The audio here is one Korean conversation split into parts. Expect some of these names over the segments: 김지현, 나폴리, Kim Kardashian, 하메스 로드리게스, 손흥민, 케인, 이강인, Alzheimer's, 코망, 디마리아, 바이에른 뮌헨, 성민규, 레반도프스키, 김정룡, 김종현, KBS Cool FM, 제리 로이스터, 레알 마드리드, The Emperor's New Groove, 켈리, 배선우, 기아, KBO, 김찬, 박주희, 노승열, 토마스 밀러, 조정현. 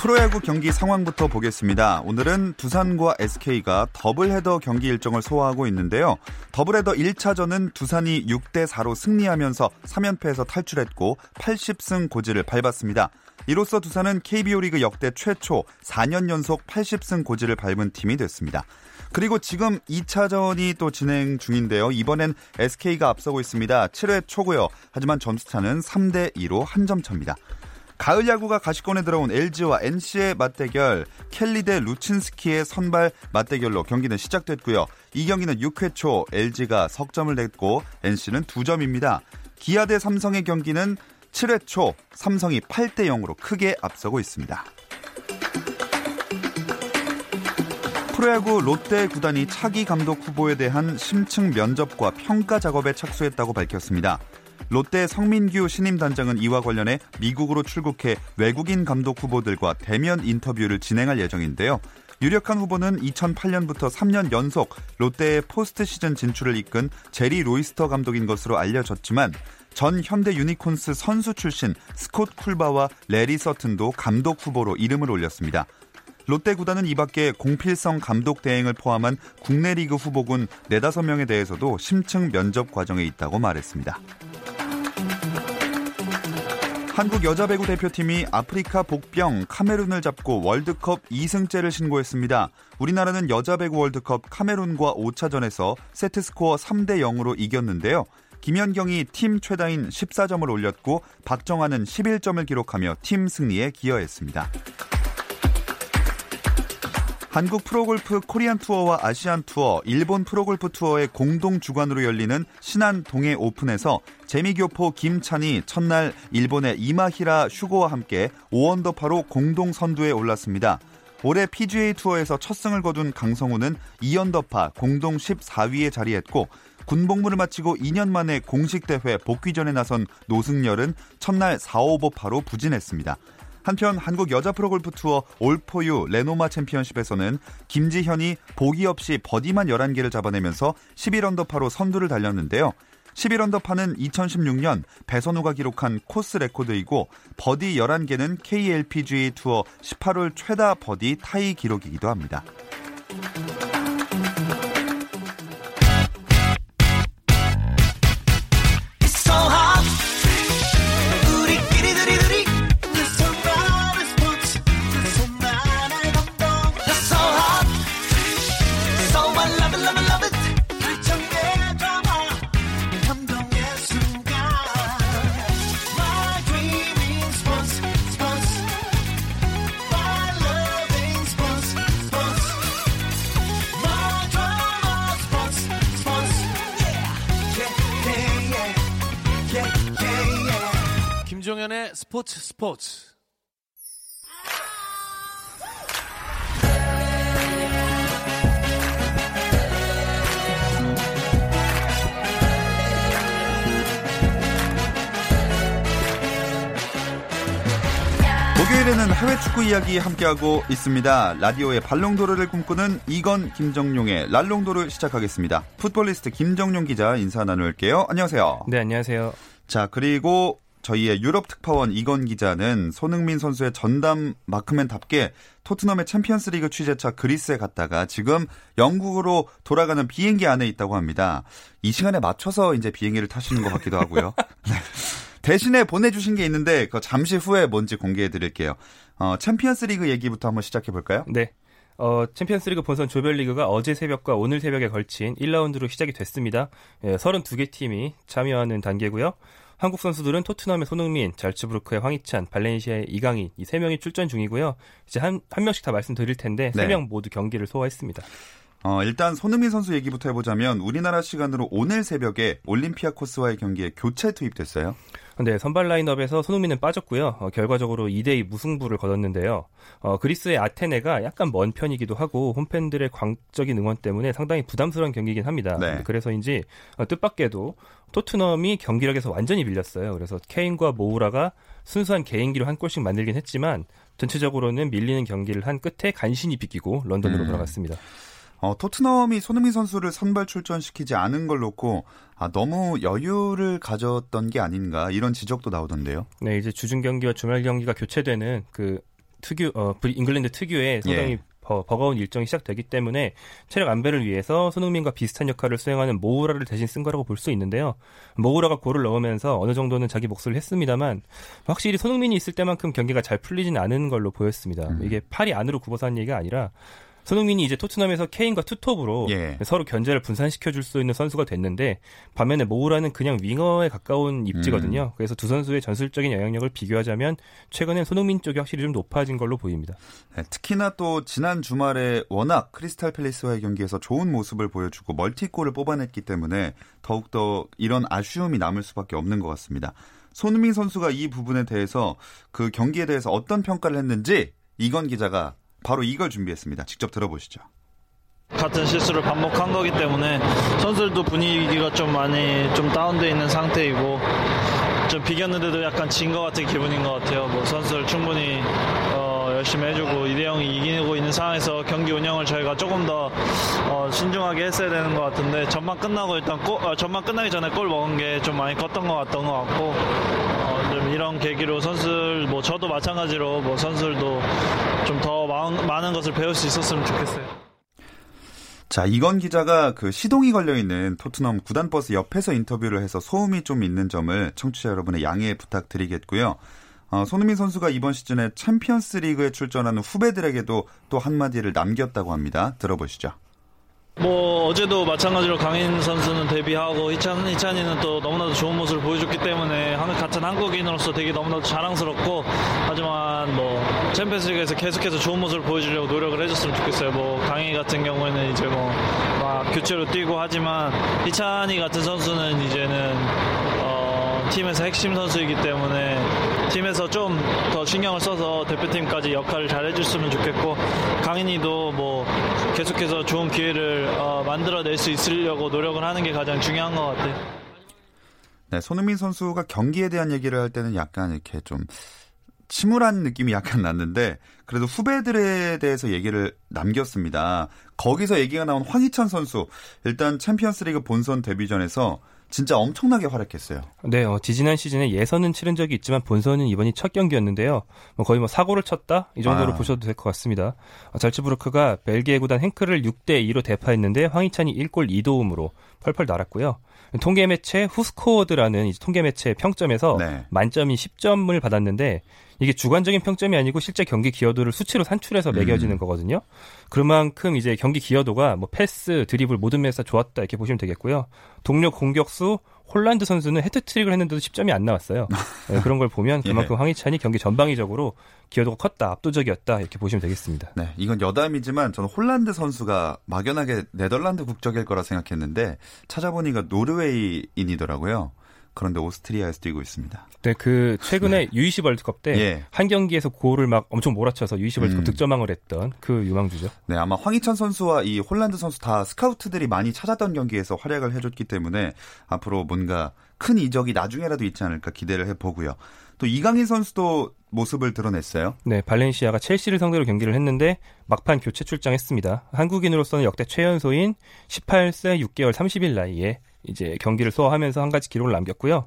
프로야구 경기 상황부터 보겠습니다. 오늘은 두산과 SK가 더블헤더 경기 일정을 소화하고 있는데요. 더블헤더 1차전은 두산이 6-4로 승리하면서 3연패에서 탈출했고 80승 고지를 밟았습니다. 이로써 두산은 KBO 리그 역대 최초 4년 연속 80승 고지를 밟은 팀이 됐습니다. 그리고 지금 2차전이 또 진행 중인데요. 이번엔 SK가 앞서고 있습니다. 7회 초고요. 하지만 점수차는 3-2로 1점 차입니다. 가을 야구가 가시권에 들어온 LG와 NC의 맞대결, 켈리 대 루친스키의 선발 맞대결로 경기는 시작됐고요. 이 경기는 6회 초 LG가 석점을 냈고 NC는 2점입니다. 기아 대 삼성의 경기는 7회 초 삼성이 8-0으로 크게 앞서고 있습니다. 프로야구 롯데 구단이 차기 감독 후보에 대한 심층 면접과 평가 작업에 착수했다고 밝혔습니다. 롯데 성민규 신임 단장은 이와 관련해 미국으로 출국해 외국인 감독 후보들과 대면 인터뷰를 진행할 예정인데요. 유력한 후보는 2008년부터 3년 연속 롯데의 포스트 시즌 진출을 이끈 제리 로이스터 감독인 것으로 알려졌지만 전 현대 유니콘스 선수 출신 스콧 쿨바와 레리 서튼도 감독 후보로 이름을 올렸습니다. 롯데 구단은 이 밖에 공필성 감독 대행을 포함한 국내 리그 후보군 4-5명에 대해서도 심층 면접 과정에 있다고 말했습니다. 한국 여자배구 대표팀이 아프리카 복병 카메룬을 잡고 월드컵 2승째를 신고했습니다. 우리나라는 여자배구 월드컵 카메룬과 5차전에서 세트스코어 3-0으로 이겼는데요. 김연경이 팀 최다인 14점을 올렸고 박정아는 11점을 기록하며 팀 승리에 기여했습니다. 한국 프로골프 코리안 투어와 아시안 투어, 일본 프로골프 투어의 공동 주관으로 열리는 신안 동해 오픈에서 재미교포 김찬이 첫날 일본의 이마히라 슈고와 함께 5언더파로 공동 선두에 올랐습니다. 올해 PGA 투어에서 첫 승을 거둔 강성훈은 2언더파 공동 14위에 자리했고 군복무를 마치고 2년 만에 공식 대회 복귀전에 나선 노승열은 첫날 4오버파로 부진했습니다. 한편 한국 여자 프로골프 투어 올포유 레노마 챔피언십에서는 김지현이 보기 없이 버디만 11개를 잡아내면서 11언더파로 선두를 달렸는데요. 11언더파는 2016년 배선우가 기록한 코스 레코드이고 버디 11개는 KLPGA 투어 18홀 최다 버디 타이 기록이기도 합니다. 스포츠. 목요일에는 해외 축구 이야기 함께하고 있습니다. 라디오의 발롱도르를 꿈꾸는 이건 김정룡의 랄롱도르 시작하겠습니다. 풋볼리스트 김정룡 기자 인사 나눌게요. 안녕하세요. 네, 안녕하세요. 자, 그리고 저희의 유럽 특파원 이건 기자는 손흥민 선수의 전담 마크맨답게 토트넘의 챔피언스리그 취재차 그리스에 갔다가 지금 영국으로 돌아가는 비행기 안에 있다고 합니다. 이 시간에 맞춰서 이제 비행기를 타시는 것 같기도 하고요. 네. 대신에 보내주신 게 있는데 그 잠시 후에 뭔지 공개해드릴게요. 챔피언스리그 얘기부터 한번 시작해볼까요? 네. 챔피언스리그 본선 조별리그가 어제 새벽과 오늘 새벽에 걸친 1라운드로 시작이 됐습니다. 32개 팀이 참여하는 단계고요. 한국 선수들은 토트넘의 손흥민, 잘츠부르크의 황희찬, 발렌시아의 이강인 이 3명이 출전 중이고요. 이제 한 명씩 다 말씀드릴 텐데 네. 3명 모두 경기를 소화했습니다. 일단 손흥민 선수 얘기부터 해보자면 우리나라 시간으로 오늘 새벽에 올림피아코스와의 경기에 교체 투입됐어요. 네, 선발 라인업에서 손흥민은 빠졌고요. 결과적으로 2대2 무승부를 거뒀는데요. 그리스의 아테네가 약간 먼 편이기도 하고 홈팬들의 광적인 응원 때문에 상당히 부담스러운 경기이긴 합니다. 네. 그래서인지 뜻밖에도 토트넘이 경기력에서 완전히 밀렸어요. 그래서 케인과 모우라가 순수한 개인기로 한 골씩 만들긴 했지만 전체적으로는 밀리는 경기를 한 끝에 간신히 비기고 런던으로 돌아갔습니다. 토트넘이 손흥민 선수를 선발 출전시키지 않은 걸 놓고 너무 여유를 가졌던 게 아닌가 이런 지적도 나오던데요. 네, 이제 주중 경기와 주말 경기가 교체되는 그 특유 잉글랜드 특유의 상당히 버거운 일정이 시작되기 때문에 체력 안배를 위해서 손흥민과 비슷한 역할을 수행하는 모우라를 대신 쓴 거라고 볼 수 있는데요. 모우라가 골을 넣으면서 어느 정도는 자기 몫을 했습니다만 확실히 손흥민이 있을 때만큼 경기가 잘 풀리진 않은 걸로 보였습니다. 이게 팔이 안으로 굽어서 한 얘기가 아니라 손흥민이 이제 토트넘에서 케인과 투톱으로 서로 견제를 분산시켜줄 수 있는 선수가 됐는데 반면에 모우라는 그냥 윙어에 가까운 입지거든요. 그래서 두 선수의 전술적인 영향력을 비교하자면 최근엔 손흥민 쪽이 확실히 좀 높아진 걸로 보입니다. 네, 특히나 또 지난 주말에 워낙 크리스탈 팰리스와의 경기에서 좋은 모습을 보여주고 멀티골을 뽑아냈기 때문에 더욱더 이런 아쉬움이 남을 수밖에 없는 것 같습니다. 손흥민 선수가 이 부분에 대해서 그 경기에 대해서 어떤 평가를 했는지 이건 기자가 바로 이걸 준비했습니다. 직접 들어보시죠. 같은 실수를 반복한 거기 때문에 선수들도 분위기가 좀 많이 좀 다운되어 있는 상태이고 좀 비겼는데도 약간 진 것 같은 기분인 것 같아요. 뭐 선수들 충분히 열심히 해주고 2대0이 이기고 있는 상황에서 경기 운영을 저희가 조금 더 신중하게 했어야 되는 것 같은데 전반 끝나기 전에 골 먹은 게 좀 많이 컸던 것 같던 것 같고 좀 이런 계기로 선수들 저도 마찬가지로 선수들도 좀 더 많은 것을 배울 수 있었으면 좋겠어요. 자, 이건 기자가 그 시동이 걸려있는 토트넘 구단버스 옆에서 인터뷰를 해서 소음이 좀 있는 점을 청취자 여러분의 양해 부탁드리겠고요. 손흥민 선수가 이번 시즌에 챔피언스 리그에 출전하는 후배들에게도 또 한마디를 남겼다고 합니다. 들어보시죠. 어제도 마찬가지로 강인 선수는 데뷔하고 희찬이는 또 너무나도 좋은 모습을 보여줬기 때문에 같은 한국인으로서 되게 너무나도 자랑스럽고 하지만 챔피언스리그에서 계속해서 좋은 모습을 보여주려고 노력을 해줬으면 좋겠어요. 강인 같은 경우에는 이제 막 교체로 뛰고 하지만 희찬이 같은 선수는 이제는 팀에서 핵심 선수이기 때문에 팀에서 좀 더 신경을 써서 대표팀까지 역할을 잘 해줬으면 좋겠고 강인이도 계속해서 좋은 기회를 만들어낼 수 있으려고 노력을 하는 게 가장 중요한 것 같아요. 네, 손흥민 선수가 경기에 대한 얘기를 할 때는 약간 이렇게 좀 침울한 느낌이 약간 났는데 그래도 후배들에 대해서 얘기를 남겼습니다. 거기서 얘기가 나온 황희찬 선수 일단 챔피언스리그 본선 데뷔전에서 진짜 엄청나게 활약했어요. 네, 지지난 시즌에 예선은 치른 적이 있지만 본선은 이번이 첫 경기였는데요. 거의 사고를 쳤다 이 정도로 보셔도 될 것 같습니다. 잘츠부르크가 벨기에 구단 행크를 6대2로 대파했는데 황희찬이 1골 2도움으로 펄펄 날았고요. 통계 매체 후스코어드라는 이제 통계 매체 평점에서 만점인 10점을 받았는데 이게 주관적인 평점이 아니고 실제 경기 기여도를 수치로 산출해서 매겨지는 거거든요. 그만큼 이제 경기 기여도가 패스, 드리블 모든 면에서 좋았다 이렇게 보시면 되겠고요. 동료 공격수 홀란드 선수는 해트트릭을 했는데도 10점이 안 나왔어요. 네, 그런 걸 보면 그만큼 황희찬이 경기 전방위적으로 기여도가 컸다, 압도적이었다 이렇게 보시면 되겠습니다. 네, 이건 여담이지만 저는 홀란드 선수가 막연하게 네덜란드 국적일 거라 생각했는데 찾아보니까 노르웨이인이더라고요. 그런데 오스트리아에서 뛰고 있습니다. 네, 그 최근에 U20 월드컵 때 한 경기에서 골을 막 엄청 몰아쳐서 U20 월드컵 득점왕을 했던 그 유망주죠. 네, 아마 황희찬 선수와 이 홀란드 선수 다 스카우트들이 많이 찾았던 경기에서 활약을 해줬기 때문에 앞으로 뭔가 큰 이적이 나중에라도 있지 않을까 기대를 해보고요. 또 이강인 선수도 모습을 드러냈어요. 네, 발렌시아가 첼시를 상대로 경기를 했는데 막판 교체 출장했습니다. 한국인으로서는 역대 최연소인 18세 6개월 30일 나이에 이제 경기를 소화하면서 한 가지 기록을 남겼고요.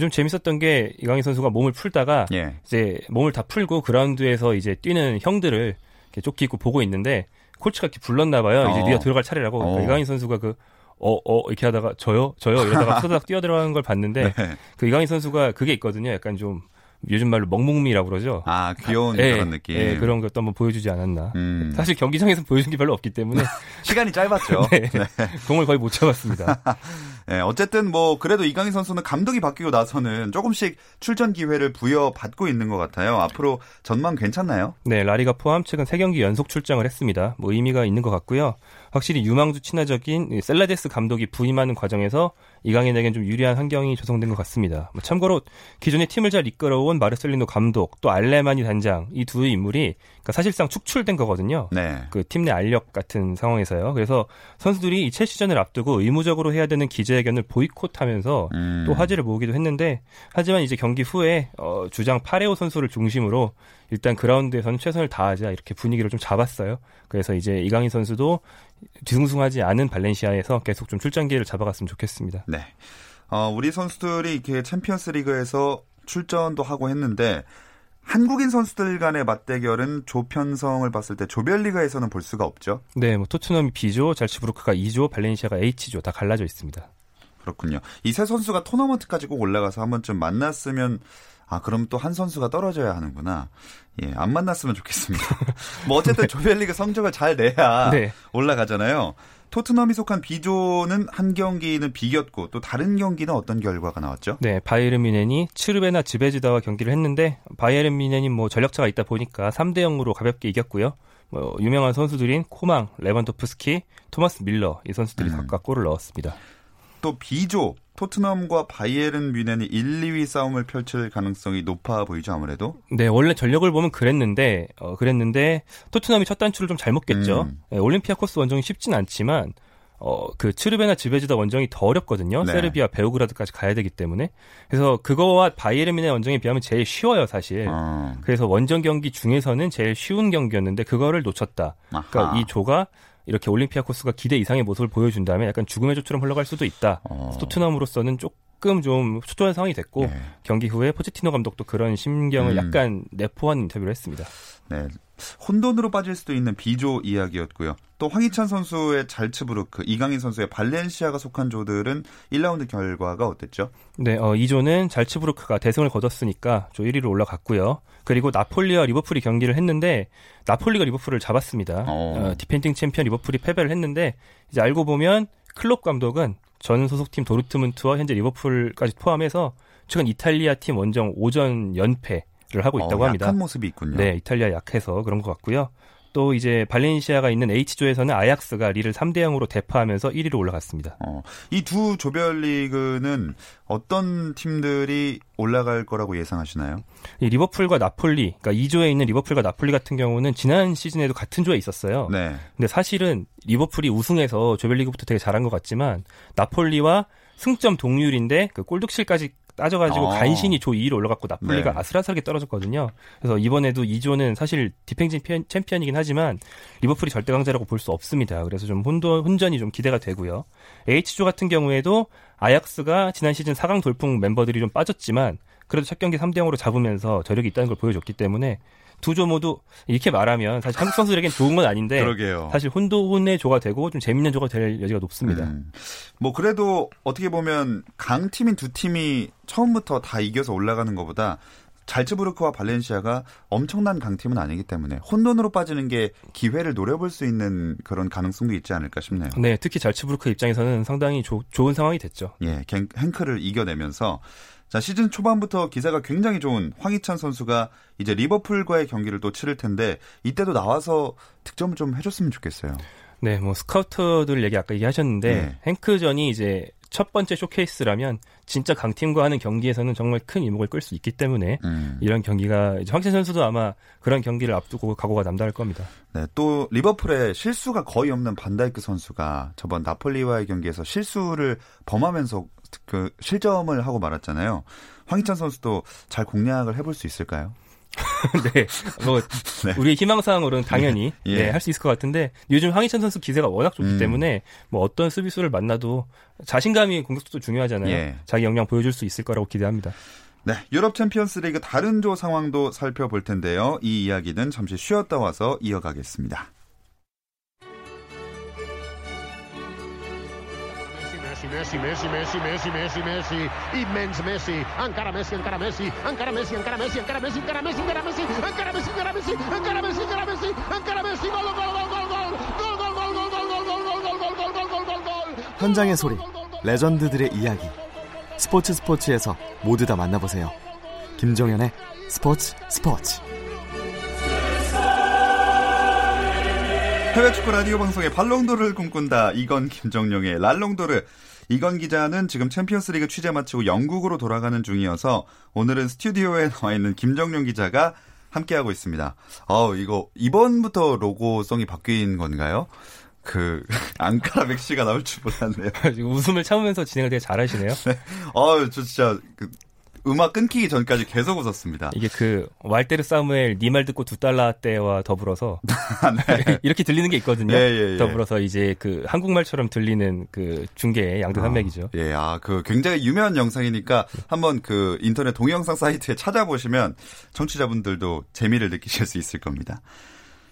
좀 재밌었던 게 이강인 선수가 몸을 풀다가 이제 몸을 다 풀고 그라운드에서 이제 뛰는 형들을 이렇게 조끼 입고 보고 있는데 코치가 이렇게 불렀나 봐요. 이제 네가 들어갈 차례라고. 그러니까 이강인 선수가 이렇게 하다가 저요 이러다가 서다닥 뛰어 들어가는 걸 봤는데 그 이강인 선수가 그게 있거든요. 약간 좀 요즘 말로 멍멍미라고 그러죠. 아, 귀여운 그런 느낌. 네, 그런 것도 한번 보여주지 않았나. 사실 경기장에서 보여준 게 별로 없기 때문에. 시간이 짧았죠. 네, 공을 거의 못 잡았습니다. 네, 어쨌든 뭐 그래도 이강인 선수는 감독이 바뀌고 나서는 조금씩 출전 기회를 부여받고 있는 것 같아요. 앞으로 전망 괜찮나요? 네, 라리가 포함 최근 3경기 연속 출장을 했습니다. 뭐 의미가 있는 것 같고요. 확실히 유망주 친화적인 셀라데스 감독이 부임하는 과정에서 이강인에겐 좀 유리한 환경이 조성된 것 같습니다. 뭐 참고로 기존에 팀을 잘 이끌어온 마르셀리노 감독 또 알레마니 단장 이 두 인물이 그러니까 사실상 축출된 거거든요. 네. 그 팀 내 알력 같은 상황에서요. 그래서 선수들이 이 첼시전을 앞두고 의무적으로 해야 되는 기자회견을 보이콧하면서 또 화제를 모으기도 했는데 하지만 이제 경기 후에 주장 파레오 선수를 중심으로 일단 그라운드에서는 최선을 다하자 이렇게 분위기를 좀 잡았어요. 그래서 이제 이강인 선수도 뒤숭숭하지 않은 발렌시아에서 계속 좀 출전 기회를 잡아갔으면 좋겠습니다. 네, 우리 선수들이 이렇게 챔피언스리그에서 출전도 하고 했는데 한국인 선수들 간의 맞대결은 조편성을 봤을 때 조별리그에서는 볼 수가 없죠. 네, 뭐 토트넘이 B조, 잘츠부르크가 2조, 발렌시아가 H조 다 갈라져 있습니다. 그렇군요. 이 세 선수가 토너먼트까지 꼭 올라가서 한 번쯤 만났으면. 아, 그럼 또 한 선수가 떨어져야 하는구나. 예, 안 만났으면 좋겠습니다. 뭐 어쨌든 네. 조별리그 성적을 잘 내야 네. 올라가잖아요. 토트넘이 속한 B조는 한 경기는 비겼고 또 다른 경기는 어떤 결과가 나왔죠? 네, 바이에른 뮌헨이 츠르베나 지베즈다와 경기를 했는데 바이에른 뮌헨이 뭐 전력차가 있다 보니까 3-0으로 가볍게 이겼고요. 뭐 유명한 선수들인 코망, 레반도프스키, 토마스 밀러 이 선수들이 각각 골을 넣었습니다. 또 B조 토트넘과 바이에른 뮌헨이 1, 2위 싸움을 펼칠 가능성이 높아 보이죠, 아무래도? 네, 원래 전력을 보면 그랬는데 토트넘이 첫 단추를 좀 잘못 깼죠. 네, 올림피아코스 원정이 쉽진 않지만 그 츠르베나 지베즈다 원정이 더 어렵거든요. 네. 세르비아 베오그라드까지 가야 되기 때문에. 그래서 그거와 바이에른 뮌헨 원정에 비하면 제일 쉬워요, 사실. 그래서 원정 경기 중에서는 제일 쉬운 경기였는데 그거를 놓쳤다. 아하. 그러니까 이 조가 이렇게 올림피아코스가 기대 이상의 모습을 보여준다면 약간 죽음의 조처럼 흘러갈 수도 있다. 토트넘으로서는 조금 좀 초조한 상황이 됐고 네. 경기 후에 포체티노 감독도 그런 심경을 약간 내포한 인터뷰를 했습니다. 네, 혼돈으로 빠질 수도 있는 B조 이야기였고요. 또 황희찬 선수의 잘츠부르크, 이강인 선수의 발렌시아가 속한 조들은 1라운드 결과가 어땠죠? 네, 2조는 잘츠부르크가 대승을 거뒀으니까 조 1위로 올라갔고요. 그리고 나폴리와 리버풀이 경기를 했는데 나폴리가 리버풀을 잡았습니다. 디펜딩 챔피언 리버풀이 패배를 했는데 이제 알고 보면 클롭 감독은 전 소속팀 도르트문트와 현재 리버풀까지 포함해서 최근 이탈리아 팀 원정 5전 연패를 하고 있다고 합니다. 약한 모습이 있군요. 네, 이탈리아 약해서 그런 것 같고요. 또 이제 발렌시아가 있는 H조에서는 아약스가 리를 3-0으로 대파하면서 1위로 올라갔습니다. 이 두 조별리그는 어떤 팀들이 올라갈 거라고 예상하시나요? 이 리버풀과 나폴리, 그러니까 2조에 있는 리버풀과 나폴리 같은 경우는 지난 시즌에도 같은 조에 있었어요. 네. 근데 사실은 리버풀이 우승해서 조별리그부터 되게 잘한 것 같지만 나폴리와 승점 동률인데 그 골득실까지 따져가지고 간신히 조 2위로 올라갔고 나폴리가 네. 아슬아슬하게 떨어졌거든요. 그래서 이번에도 2조는 사실 디펜딩 챔피언이긴 하지만 리버풀이 절대강자라고 볼 수 없습니다. 그래서 좀 혼전이 좀 기대가 되고요. H조 같은 경우에도 아약스가 지난 시즌 4강 돌풍 멤버들이 좀 빠졌지만 그래도 첫 경기 3-0으로 잡으면서 저력이 있다는 걸 보여줬기 때문에 두 조 모두 이렇게 말하면 사실 한국 선수들에겐 좋은 건 아닌데 그러게요. 사실 혼돈의 조가 되고 좀 재밌는 조가 될 여지가 높습니다. 뭐 그래도 어떻게 보면 강팀인 두 팀이 처음부터 다 이겨서 올라가는 것보다 잘츠부르크와 발렌시아가 엄청난 강팀은 아니기 때문에 혼돈으로 빠지는 게 기회를 노려볼 수 있는 그런 가능성도 있지 않을까 싶네요. 네, 특히 잘츠부르크 입장에서는 상당히 좋은 상황이 됐죠. 예, 행크를 이겨내면서 자, 시즌 초반부터 기세가 굉장히 좋은 황희찬 선수가 이제 리버풀과의 경기를 또 치를 텐데 이때도 나와서 득점을 좀 해줬으면 좋겠어요. 네, 뭐 스카우터들 얘기하셨는데 네. 행크전이 이제 첫 번째 쇼케이스라면 진짜 강팀과 하는 경기에서는 정말 큰 이목을 끌 수 있기 때문에 이런 경기가 이제 황희찬 선수도 아마 그런 경기를 앞두고 각오가 남다를 겁니다. 네, 또 리버풀의 실수가 거의 없는 반다이크 선수가 저번 나폴리와의 경기에서 실수를 범하면서 그 실점을 하고 말았잖아요. 황희찬 선수도 잘 공략을 해볼 수 있을까요? 네, 뭐 네. 우리의 희망사항으로는 당연히 예. 네, 할 수 있을 것 같은데 요즘 황희찬 선수 기세가 워낙 좋기 때문에 뭐 어떤 수비수를 만나도 자신감이 공격수도 중요하잖아요. 예. 자기 역량 보여줄 수 있을 거라고 기대합니다. 네, 유럽 챔피언스리그 다른 조 상황도 살펴볼 텐데요. 이 이야기는 잠시 쉬었다 와서 이어가겠습니다. 현장의 소리, 레전드들의 이야기 스포츠에서 모두 다 만나보세요. 김종현의 스포츠. 해외 축구 라디오 방송의 발롱도르를 꿈꾼다. 이건 김정룡의 랄롱도르. 이건 기자는 지금 챔피언스리그 취재 마치고 영국으로 돌아가는 중이어서 오늘은 스튜디오에 나와 있는 김정룡 기자가 함께하고 있습니다. 이거 이번부터 로고송이 바뀐 건가요? 앙카라 맥시가 나올 줄 몰랐네요. 웃음을 참으면서 진행을 되게 잘하시네요. 네. 저 진짜 음악 끊기기 전까지 계속 웃었습니다. 이게 왈테르 사무엘 니 말 듣고 $2 때와 더불어서 네. 이렇게 들리는 게 있거든요. 예. 더불어서 이제 한국말처럼 들리는 중계의 양대산맥이죠. 굉장히 유명한 영상이니까 한번 인터넷 동영상 사이트에 찾아보시면 청취자분들도 재미를 느끼실 수 있을 겁니다.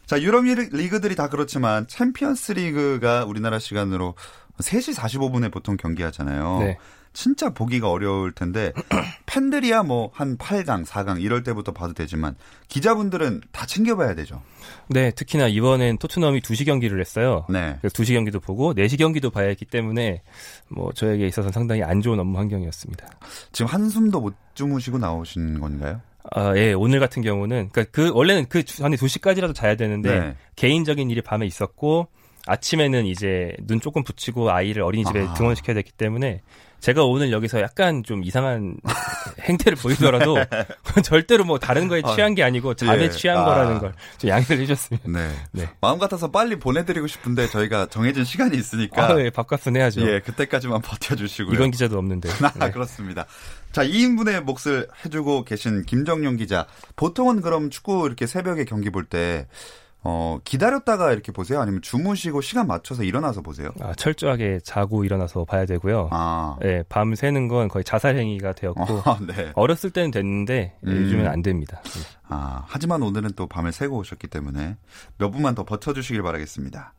자, 유럽 리그들이 다 그렇지만 챔피언스 리그가 우리나라 시간으로 3시 45분에 보통 경기하잖아요. 네. 진짜 보기가 어려울 텐데 팬들이야 한 8강, 4강 이럴 때부터 봐도 되지만 기자분들은 다 챙겨봐야 되죠. 네, 특히나 이번엔 토트넘이 2시 경기를 했어요. 네. 그래서 2시 경기도 보고 4시 경기도 봐야 했기 때문에 저에게 있어서는 상당히 안 좋은 업무 환경이었습니다. 지금 한숨도 못 주무시고 나오신 건가요? 예, 오늘 같은 경우는, 원래는 전에 2시까지라도 자야 되는데, 네. 개인적인 일이 밤에 있었고, 아침에는 이제 눈 조금 붙이고 아이를 어린이집에 등원시켜야 됐기 때문에, 제가 오늘 여기서 약간 좀 이상한 행태를 보이더라도, 절대로 다른 거에 취한 게 아니고, 잠에 취한 거라는 걸 좀 양해를 해주셨습니다. 네. 마음 같아서 빨리 보내드리고 싶은데, 저희가 정해진 시간이 있으니까. 밥값은 해야죠. 예, 그때까지만 버텨주시고요. 이건 기자도 없는데. 네. 그렇습니다. 자, 2인분의 몫을 해주고 계신 김정룡 기자. 보통은 그럼 축구 이렇게 새벽에 경기 볼 때, 기다렸다가 이렇게 보세요? 아니면 주무시고 시간 맞춰서 일어나서 보세요? 철저하게 자고 일어나서 봐야 되고요. 네, 밤 새는 건 거의 자살행위가 되었고, 네. 어렸을 때는 됐는데, 요즘은 안 됩니다. 하지만 오늘은 또 밤을 새고 오셨기 때문에 몇 분만 더 버텨주시길 바라겠습니다.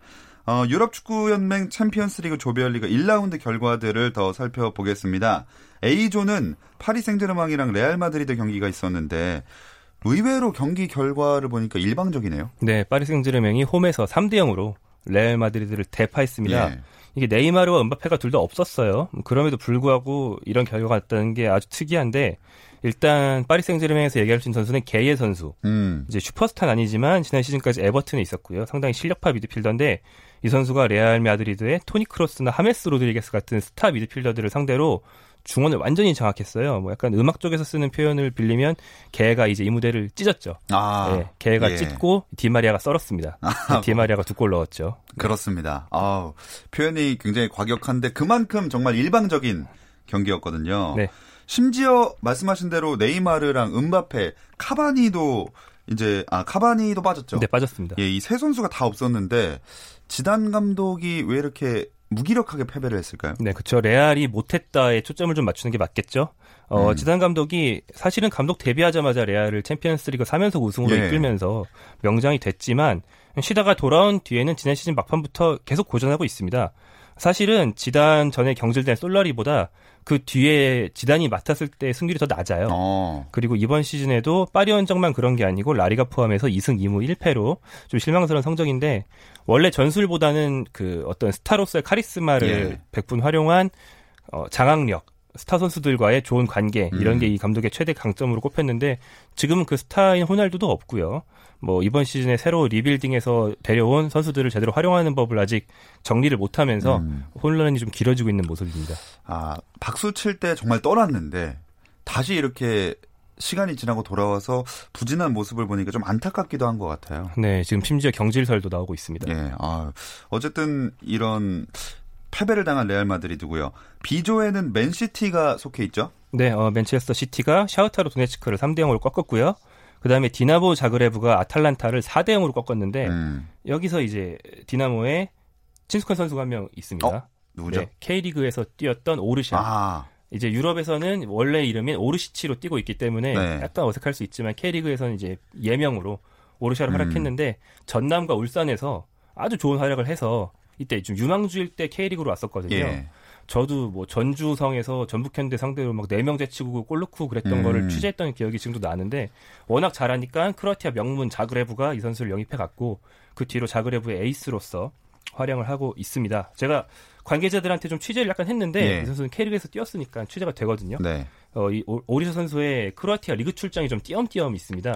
유럽 축구연맹 챔피언스리그 조별리그 1라운드 결과들을 더 살펴보겠습니다. A조는 파리 생제르맹이랑 레알 마드리드 경기가 있었는데 의외로 경기 결과를 보니까 일방적이네요. 네, 파리 생제르맹이 홈에서 3-0으로 레알 마드리드를 대파했습니다. 예. 이게 네이마르와 음바페가 둘 다 없었어요. 그럼에도 불구하고 이런 결과가 났다는 게 아주 특이한데 일단 파리 생제르맹에서 얘기할 수 있는 선수는 게이에 선수. 이제 슈퍼스타는 아니지만 지난 시즌까지 에버튼에 있었고요. 상당히 실력파 미드필더인데 이 선수가 레알 마드리드의 토니 크로스나 하메스 로드리게스 같은 스타 미드필더들을 상대로 중원을 완전히 장악했어요. 약간 음악 쪽에서 쓰는 표현을 빌리면 개가 이제 이 무대를 찢었죠. 네, 개가 찢고 디마리아가 썰었습니다. 디마리아가 2골 넣었죠. 그렇습니다. 표현이 굉장히 과격한데 그만큼 정말 일방적인 경기였거든요. 네. 심지어 말씀하신 대로 네이마르랑 음바페, 카바니도 카바니도 빠졌죠. 네, 빠졌습니다. 예, 이 세 선수가 다 없었는데 지단 감독이 왜 이렇게 무기력하게 패배를 했을까요? 네, 그렇죠. 레알이 못했다에 초점을 좀 맞추는 게 맞겠죠. 지단 감독이 사실은 감독 데뷔하자마자 레알을 챔피언스리그 3연속 우승으로 이끌면서 명장이 됐지만 쉬다가 돌아온 뒤에는 지난 시즌 막판부터 계속 고전하고 있습니다. 사실은 지단 전에 경질된 솔라리보다 그 뒤에 지단이 맡았을 때 승률이 더 낮아요. 그리고 이번 시즌에도 파리 원정만 그런 게 아니고 라리가 포함해서 2승 2무 1패로 좀 실망스러운 성적인데 원래 전술보다는 어떤 스타로서의 카리스마를 백분 활용한 장악력, 스타 선수들과의 좋은 관계 이런 게 이 감독의 최대 강점으로 꼽혔는데 지금은 스타인 호날두도 없고요. 이번 시즌에 새로 리빌딩해서 데려온 선수들을 제대로 활용하는 법을 아직 정리를 못하면서 혼란이 좀 길어지고 있는 모습입니다. 박수 칠 때 정말 떨었는데 다시 이렇게 시간이 지나고 돌아와서 부진한 모습을 보니까 좀 안타깝기도 한 것 같아요. 네, 지금 심지어 경질설도 나오고 있습니다. 예, 어쨌든 이런 패배를 당한 레알 마드리드고요. B조에는 맨시티가 속해 있죠? 네, 맨체스터 시티가 샤흐타르 도네츠크를 3-0으로 꺾었고요. 그다음에 디나모 자그레브가 아탈란타를 4-0으로 꺾었는데 여기서 이제 디나모에 친숙한 선수가 한 명 있습니다. 누구죠? 네, K리그에서 뛰었던 오르샤. 이제 유럽에서는 원래 이름인 오르시치로 뛰고 있기 때문에 약간 어색할 수 있지만 K리그에서는 이제 예명으로 오르샤를 활약했는데 전남과 울산에서 아주 좋은 활약을 해서 이때 좀 유망주일 때 K리그로 왔었거든요. 예. 저도 전주성에서 전북현대 상대로 4명 제치고 골 넣고 그랬던 거를 취재했던 기억이 지금도 나는데 워낙 잘하니까 크로아티아 명문 자그레브가 이 선수를 영입해갔고 그 뒤로 자그레브의 에이스로서 활약을 하고 있습니다. 제가 관계자들한테 좀 취재를 약간 했는데 예. 이 선수는 K리그에서 뛰었으니까 취재가 되거든요. 네. 이 오리사 선수의 크로아티아 리그 출장이 좀 띄엄띄엄 있습니다.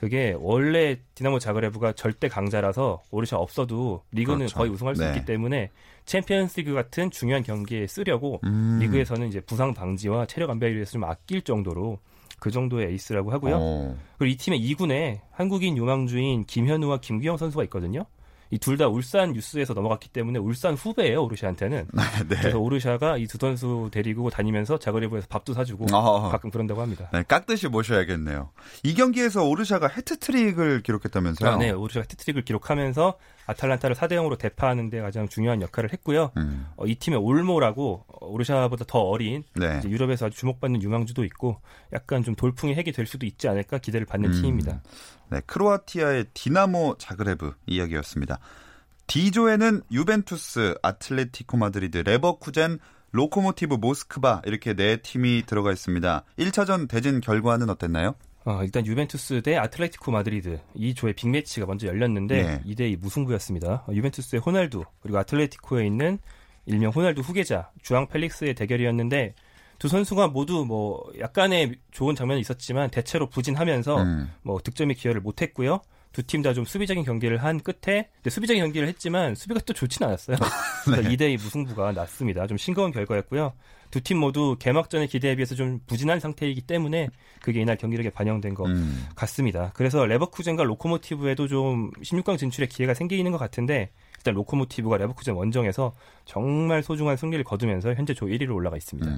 그게 원래 디나모 자그레브가 절대 강자라서 오리사 없어도 리그는 그렇죠. 거의 우승할 수 네. 있기 때문에 챔피언스리그 같은 중요한 경기에 쓰려고 리그에서는 이제 부상 방지와 체력 안배에 대해서 좀 아낄 정도로 그 정도의 에이스라고 하고요. 그리고 이 팀의 2군에 한국인 유망주인 김현우와 김규영 선수가 있거든요. 이 둘 다 울산 유스에서 넘어갔기 때문에 울산 후배예요, 오르샤한테는. 네. 그래서 오르샤가 이 두 선수 데리고 다니면서 자그레브에서 밥도 사주고 가끔 그런다고 합니다. 네, 깍듯이 모셔야겠네요. 이 경기에서 오르샤가 해트트릭을 기록했다면서요? 네, 오르샤가 해트트릭을 기록하면서 아탈란타를 4-0으로 대파하는 데 가장 중요한 역할을 했고요. 이 팀의 올모라고 오르샤보다 더 어린 네. 이제 유럽에서 아주 주목받는 유망주도 있고 약간 좀 돌풍의 핵이 될 수도 있지 않을까 기대를 받는 팀입니다. 네, 크로아티아의 디나모 자그레브 이야기였습니다. D조에는 유벤투스, 아틀레티코 마드리드, 레버쿠젠, 로코모티브 모스크바 이렇게 네 팀이 들어가 있습니다. 1차전 대진 결과는 어땠나요? 일단 유벤투스 대 아틀레티코 마드리드 이 조의 빅매치가 먼저 열렸는데 네. 2대2 무승부였습니다. 유벤투스의 호날두 그리고 아틀레티코에 있는 일명 호날두 후계자 주앙 펠릭스의 대결이었는데 두 선수가 모두 뭐 약간의 좋은 장면은 있었지만 대체로 부진하면서 뭐 득점에 기여를 못했고요. 두 팀 다 좀 수비적인 경기를 한 끝에 근데 수비적인 경기를 했지만 수비가 또 좋진 않았어요. 그래서 네. 2대2 무승부가 났습니다. 좀 싱거운 결과였고요. 두 팀 모두 개막전의 기대에 비해서 좀 부진한 상태이기 때문에 그게 이날 경기력에 반영된 것 같습니다. 그래서 레버쿠젠과 로코모티브에도 좀 16강 진출의 기회가 생기는 것 같은데 일단 로코모티브가 레버쿠젠 원정에서 정말 소중한 승리를 거두면서 현재 조 1위로 올라가 있습니다.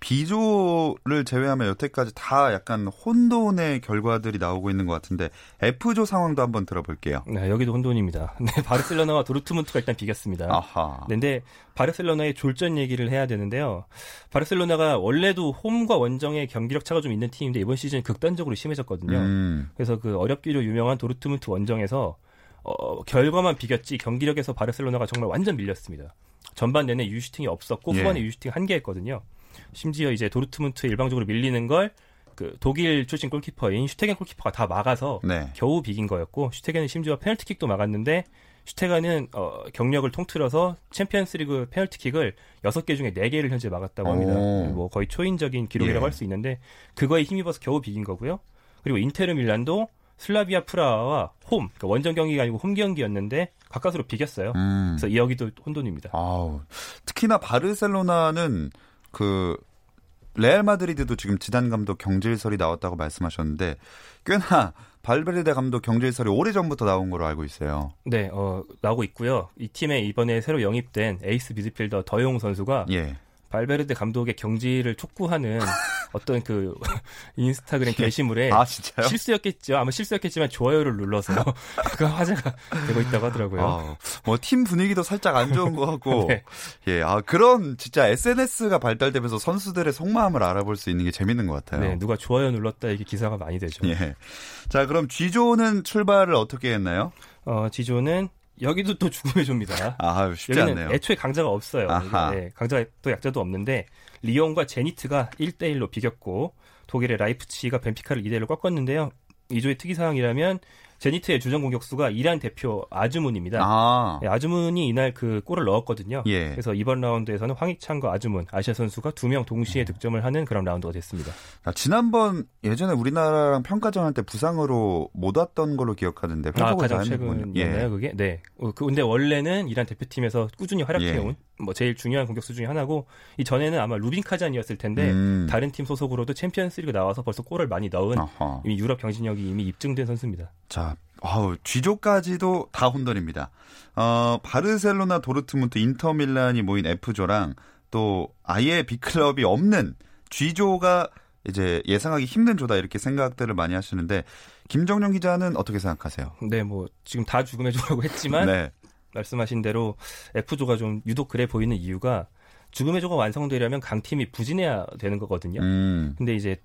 B조를 제외하면 여태까지 다 약간 혼돈의 결과들이 나오고 있는 것 같은데 F조 상황도 한번 들어볼게요. 네, 여기도 혼돈입니다. 네, 바르셀로나와 도르트문트가 일단 비겼습니다. 아하. 그런데 바르셀로나의 졸전 얘기를 해야 되는데요. 바르셀로나가 원래도 홈과 원정의 경기력 차가 좀 있는 팀인데 이번 시즌 극단적으로 심해졌거든요. 그래서 그 어렵기로 유명한 도르트문트 원정에서 결과만 비겼지 경기력에서 바르셀로나가 정말 완전 밀렸습니다. 전반 내내 유슈팅이 없었고 후반에 예. 유슈팅 한 개 했거든요. 심지어 이제 도르트문트에 일방적으로 밀리는 걸 그 독일 출신 골키퍼인 슈테겐 골키퍼가 다 막아서 네. 겨우 비긴 거였고 슈테겐은 심지어 페널티킥도 막았는데 슈테가는 경력을 통틀어서 챔피언스리그 페널티킥을 6개 중에 4개를 현재 막았다고 합니다. 뭐 거의 초인적인 기록이라고 예. 할 수 있는데 그거에 힘입어서 겨우 비긴 거고요. 그리고 인테르 밀란도 슬라비아 프라하와 그러니까 원정 경기가 아니고 홈 경기였는데 가까스로 비겼어요. 그래서 이 여기도 혼돈입니다. 아우, 특히나 바르셀로나는 그 레알 마드리드도 지금 지단 감독 경질설이 나왔다고 말씀하셨는데 꽤나 발베르데 감독 경질설이 오래전부터 나온 걸로 알고 있어요. 네, 나오고 있고요. 이 팀에 이번에 새로 영입된 에이스 미드필더 더용 선수가 예. 발베르데 감독의 경질을 촉구하는 어떤 그 인스타그램 게시물에 아, 실수였겠죠. 아마 실수였겠지만 좋아요를 눌러서 그 화제가 되고 있다고 하더라고요. 뭐 팀 분위기도 살짝 안 좋은 것 같고, 네. 예, 그런 진짜 SNS가 발달되면서 선수들의 속마음을 알아볼 수 있는 게 재밌는 것 같아요. 네, 누가 좋아요 눌렀다 이게 기사가 많이 되죠. 예. 자, 그럼 G조는 출발을 어떻게 했나요? G조는 여기도 또 죽음의 조입니다. 아, 쉽지 여기는 않네요. 애초에 강자가 없어요. 네, 강자가 또 약자도 없는데 리옹과 제니트가 1대1로 비겼고 독일의 라이프치히가 벤피카를 2대1로 꺾었는데요. 이 조의 특이사항이라면 제니트의 주전 공격수가 이란 대표 아즈문입니다. 네, 아즈문이 이날 그 골을 넣었거든요. 예. 그래서 이번 라운드에서는 황희찬과 아즈문, 아시아 선수가 2명 동시에 득점을 하는 그런 라운드가 됐습니다. 아, 지난번 예전에 우리나라랑 평가전 할 때 부상으로 못 왔던 걸로 기억하는데 가장 최근이었나요? 예. 그게? 네. 근데 원래는 이란 대표팀에서 꾸준히 활약해온 예. 뭐 제일 중요한 공격수 중에 하나고 이전에는 아마 루빈 카잔이었을 텐데 다른 팀 소속으로도 챔피언스리그 나와서 벌써 골을 많이 넣은 이미 유럽 경신력이 이미 입증된 선수입니다. 자, G조까지도 다 혼돈입니다. 바르셀로나, 도르트문트, 인터밀란이 모인 F조랑 또 아예 B클럽이 없는 G조가 이제 예상하기 힘든 조다 이렇게 생각들을 많이 하시는데 김정룡 기자는 어떻게 생각하세요? 네, 뭐 지금 다 죽음의 조라고 했지만 네. 말씀하신 대로 F조가 좀 유독 그래 보이는 이유가 죽음의 조가 완성되려면 강팀이 부진해야 되는 거거든요. 근데 이제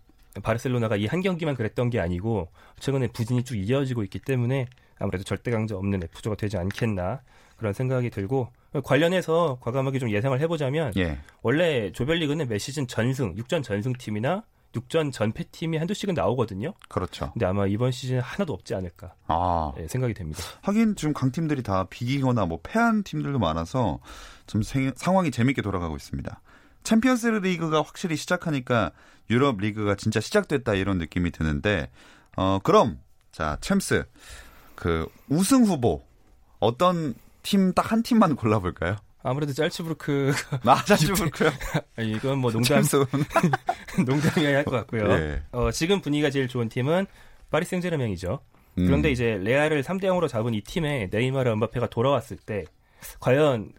바르셀로나가 이 한 경기만 그랬던 게 아니고 최근에 부진이 쭉 이어지고 있기 때문에 아무래도 절대 강자 없는 F조가 되지 않겠나 그런 생각이 들고 관련해서 과감하게 좀 예상을 해보자면 예. 원래 조별리그는 매 시즌 전승, 6전 전승팀이나 6전 전패팀이 한두 씩은 나오거든요. 그렇죠. 근데 아마 이번 시즌 하나도 없지 않을까 네, 생각이 됩니다. 하긴 지금 강팀들이 다 비기거나 뭐 패한 팀들도 많아서 좀 상황이 재밌게 돌아가고 있습니다. 챔피언스 리그가 확실히 시작하니까 유럽 리그가 진짜 시작됐다 이런 느낌이 드는데 그럼 자 챔스 그 우승 후보 어떤 팀 딱 한 팀만 골라볼까요? 아무래도 짤츠부르크가 짤츠부르크요? 이건 뭐 농담이어야 할 것 같고요. 네. 지금 분위기가 제일 좋은 팀은 파리 생제르맹이죠. 그런데 이제 레알을 3-0으로 잡은 이 팀에 네이마르 음바페가 돌아왔을 때 과연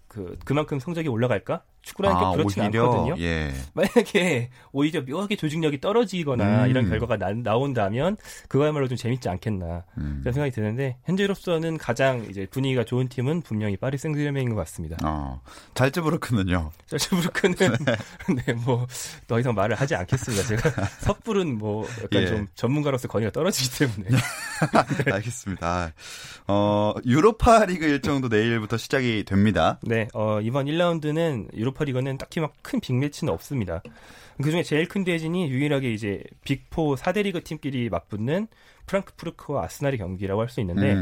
그만큼 성적이 올라갈까? 축구라는 게 그렇진 않거든요. 예. 만약에 오히려 묘하게 조직력이 떨어지거나 이런 결과가 나온다면 그거야말로 좀 재밌지 않겠나 그런 생각이 드는데 현재로서는 가장 이제 분위기가 좋은 팀은 분명히 파리 생제르맹인 것 같습니다. 잘츠부르크는요? 잘츠부르크는 네, 뭐 더 이상 말을 하지 않겠습니다. 제가 섣부른 뭐 약간 좀 전문가로서 권위가 떨어지기 때문에 네. 알겠습니다. 유로파 리그 일정도 내일부터 시작이 됩니다. 네, 이번 1라운드는 유로파리그는 딱히 막 큰 빅매치는 없습니다. 그중에 제일 큰 대진이 유일하게 이제 빅4 4대 리그 팀끼리 맞붙는 프랑크푸르크와 아스날의 경기라고 할 수 있는데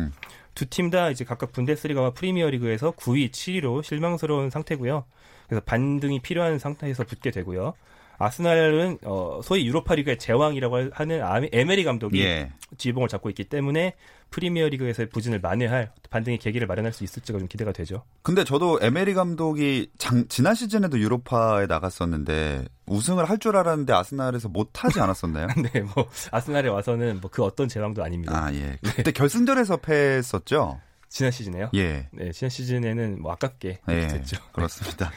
두 팀 다 이제 각각 분데스리가와 프리미어리그에서 9위, 7위로 실망스러운 상태고요. 그래서 반등이 필요한 상태에서 붙게 되고요. 아스날은 소위 유로파리그의 제왕이라고 하는 에메리 감독이 지휘봉을 잡고 있기 때문에 프리미어리그에서의 부진을 만회할 반등의 계기를 마련할 수 있을지가 좀 기대가 되죠. 근데 저도 에메리 감독이 지난 시즌에도 유로파에 나갔었는데 우승을 할 줄 알았는데 아스날에서 못하지 않았었나요? 네, 뭐 아스날에 와서는 뭐 그 어떤 제왕도 아닙니다. 그때 결승전에서 패했었죠. 지난 시즌에요? 예. 네, 지난 시즌에는 뭐 아깝게 됐죠. 그렇습니다.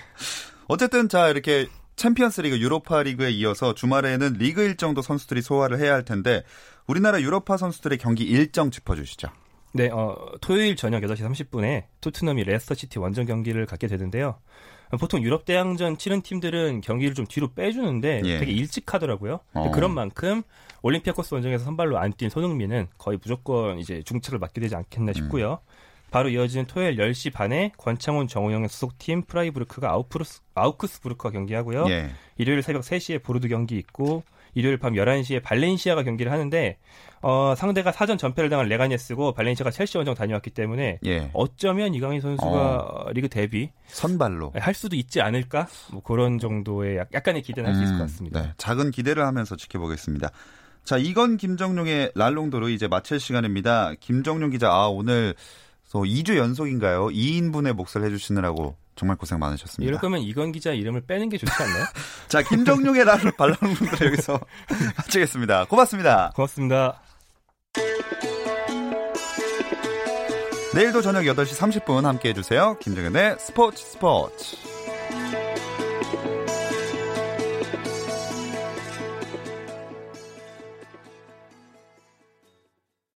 어쨌든 자 이렇게. 챔피언스 리그, 유로파 리그에 이어서 주말에는 리그 일정도 선수들이 소화를 해야 할 텐데 우리나라 유로파 선수들의 경기 일정 짚어주시죠. 네, 토요일 저녁 8시 30분에 토트넘이 레스터시티 원정 경기를 갖게 되는데요. 보통 유럽 대항전 치른 팀들은 경기를 좀 뒤로 빼주는데 되게 일찍 하더라고요. 그런 만큼 올림피아코스 원정에서 선발로 안 뛴 손흥민은 거의 무조건 이제 중책을 맡게 되지 않겠나 싶고요. 바로 이어지는 토요일 10시 반에 권창훈, 정우영의 소속팀 프라이부르크가 아우크스부르크와 경기하고요. 일요일 새벽 3시에 보르도 경기 있고 일요일 밤 11시에 발렌시아가 경기를 하는데 상대가 사전 전패를 당한 레가네스고 발렌시아가 첼시 원정 다녀왔기 때문에 어쩌면 이강인 선수가 리그 데뷔 선발로 할 수도 있지 않을까? 뭐 그런 정도의 약간의 기대는 할 수 있을 것 같습니다. 네. 작은 기대를 하면서 지켜보겠습니다. 자, 이건 김정룡의 랄롱도르 이제 마칠 시간입니다. 김정룡 기자, 오늘 2주 연속인가요? 2인분의 몫을 해주시느라고 정말 고생 많으셨습니다. 이럴 거면 이건 기자 이름을 빼는 게 좋지 않나요? 자, 김정룡의 발랄분들 여기서 마치겠습니다. 고맙습니다. 고맙습니다. 내일도 저녁 8시 30분 함께해주세요. 김정현의 스포츠.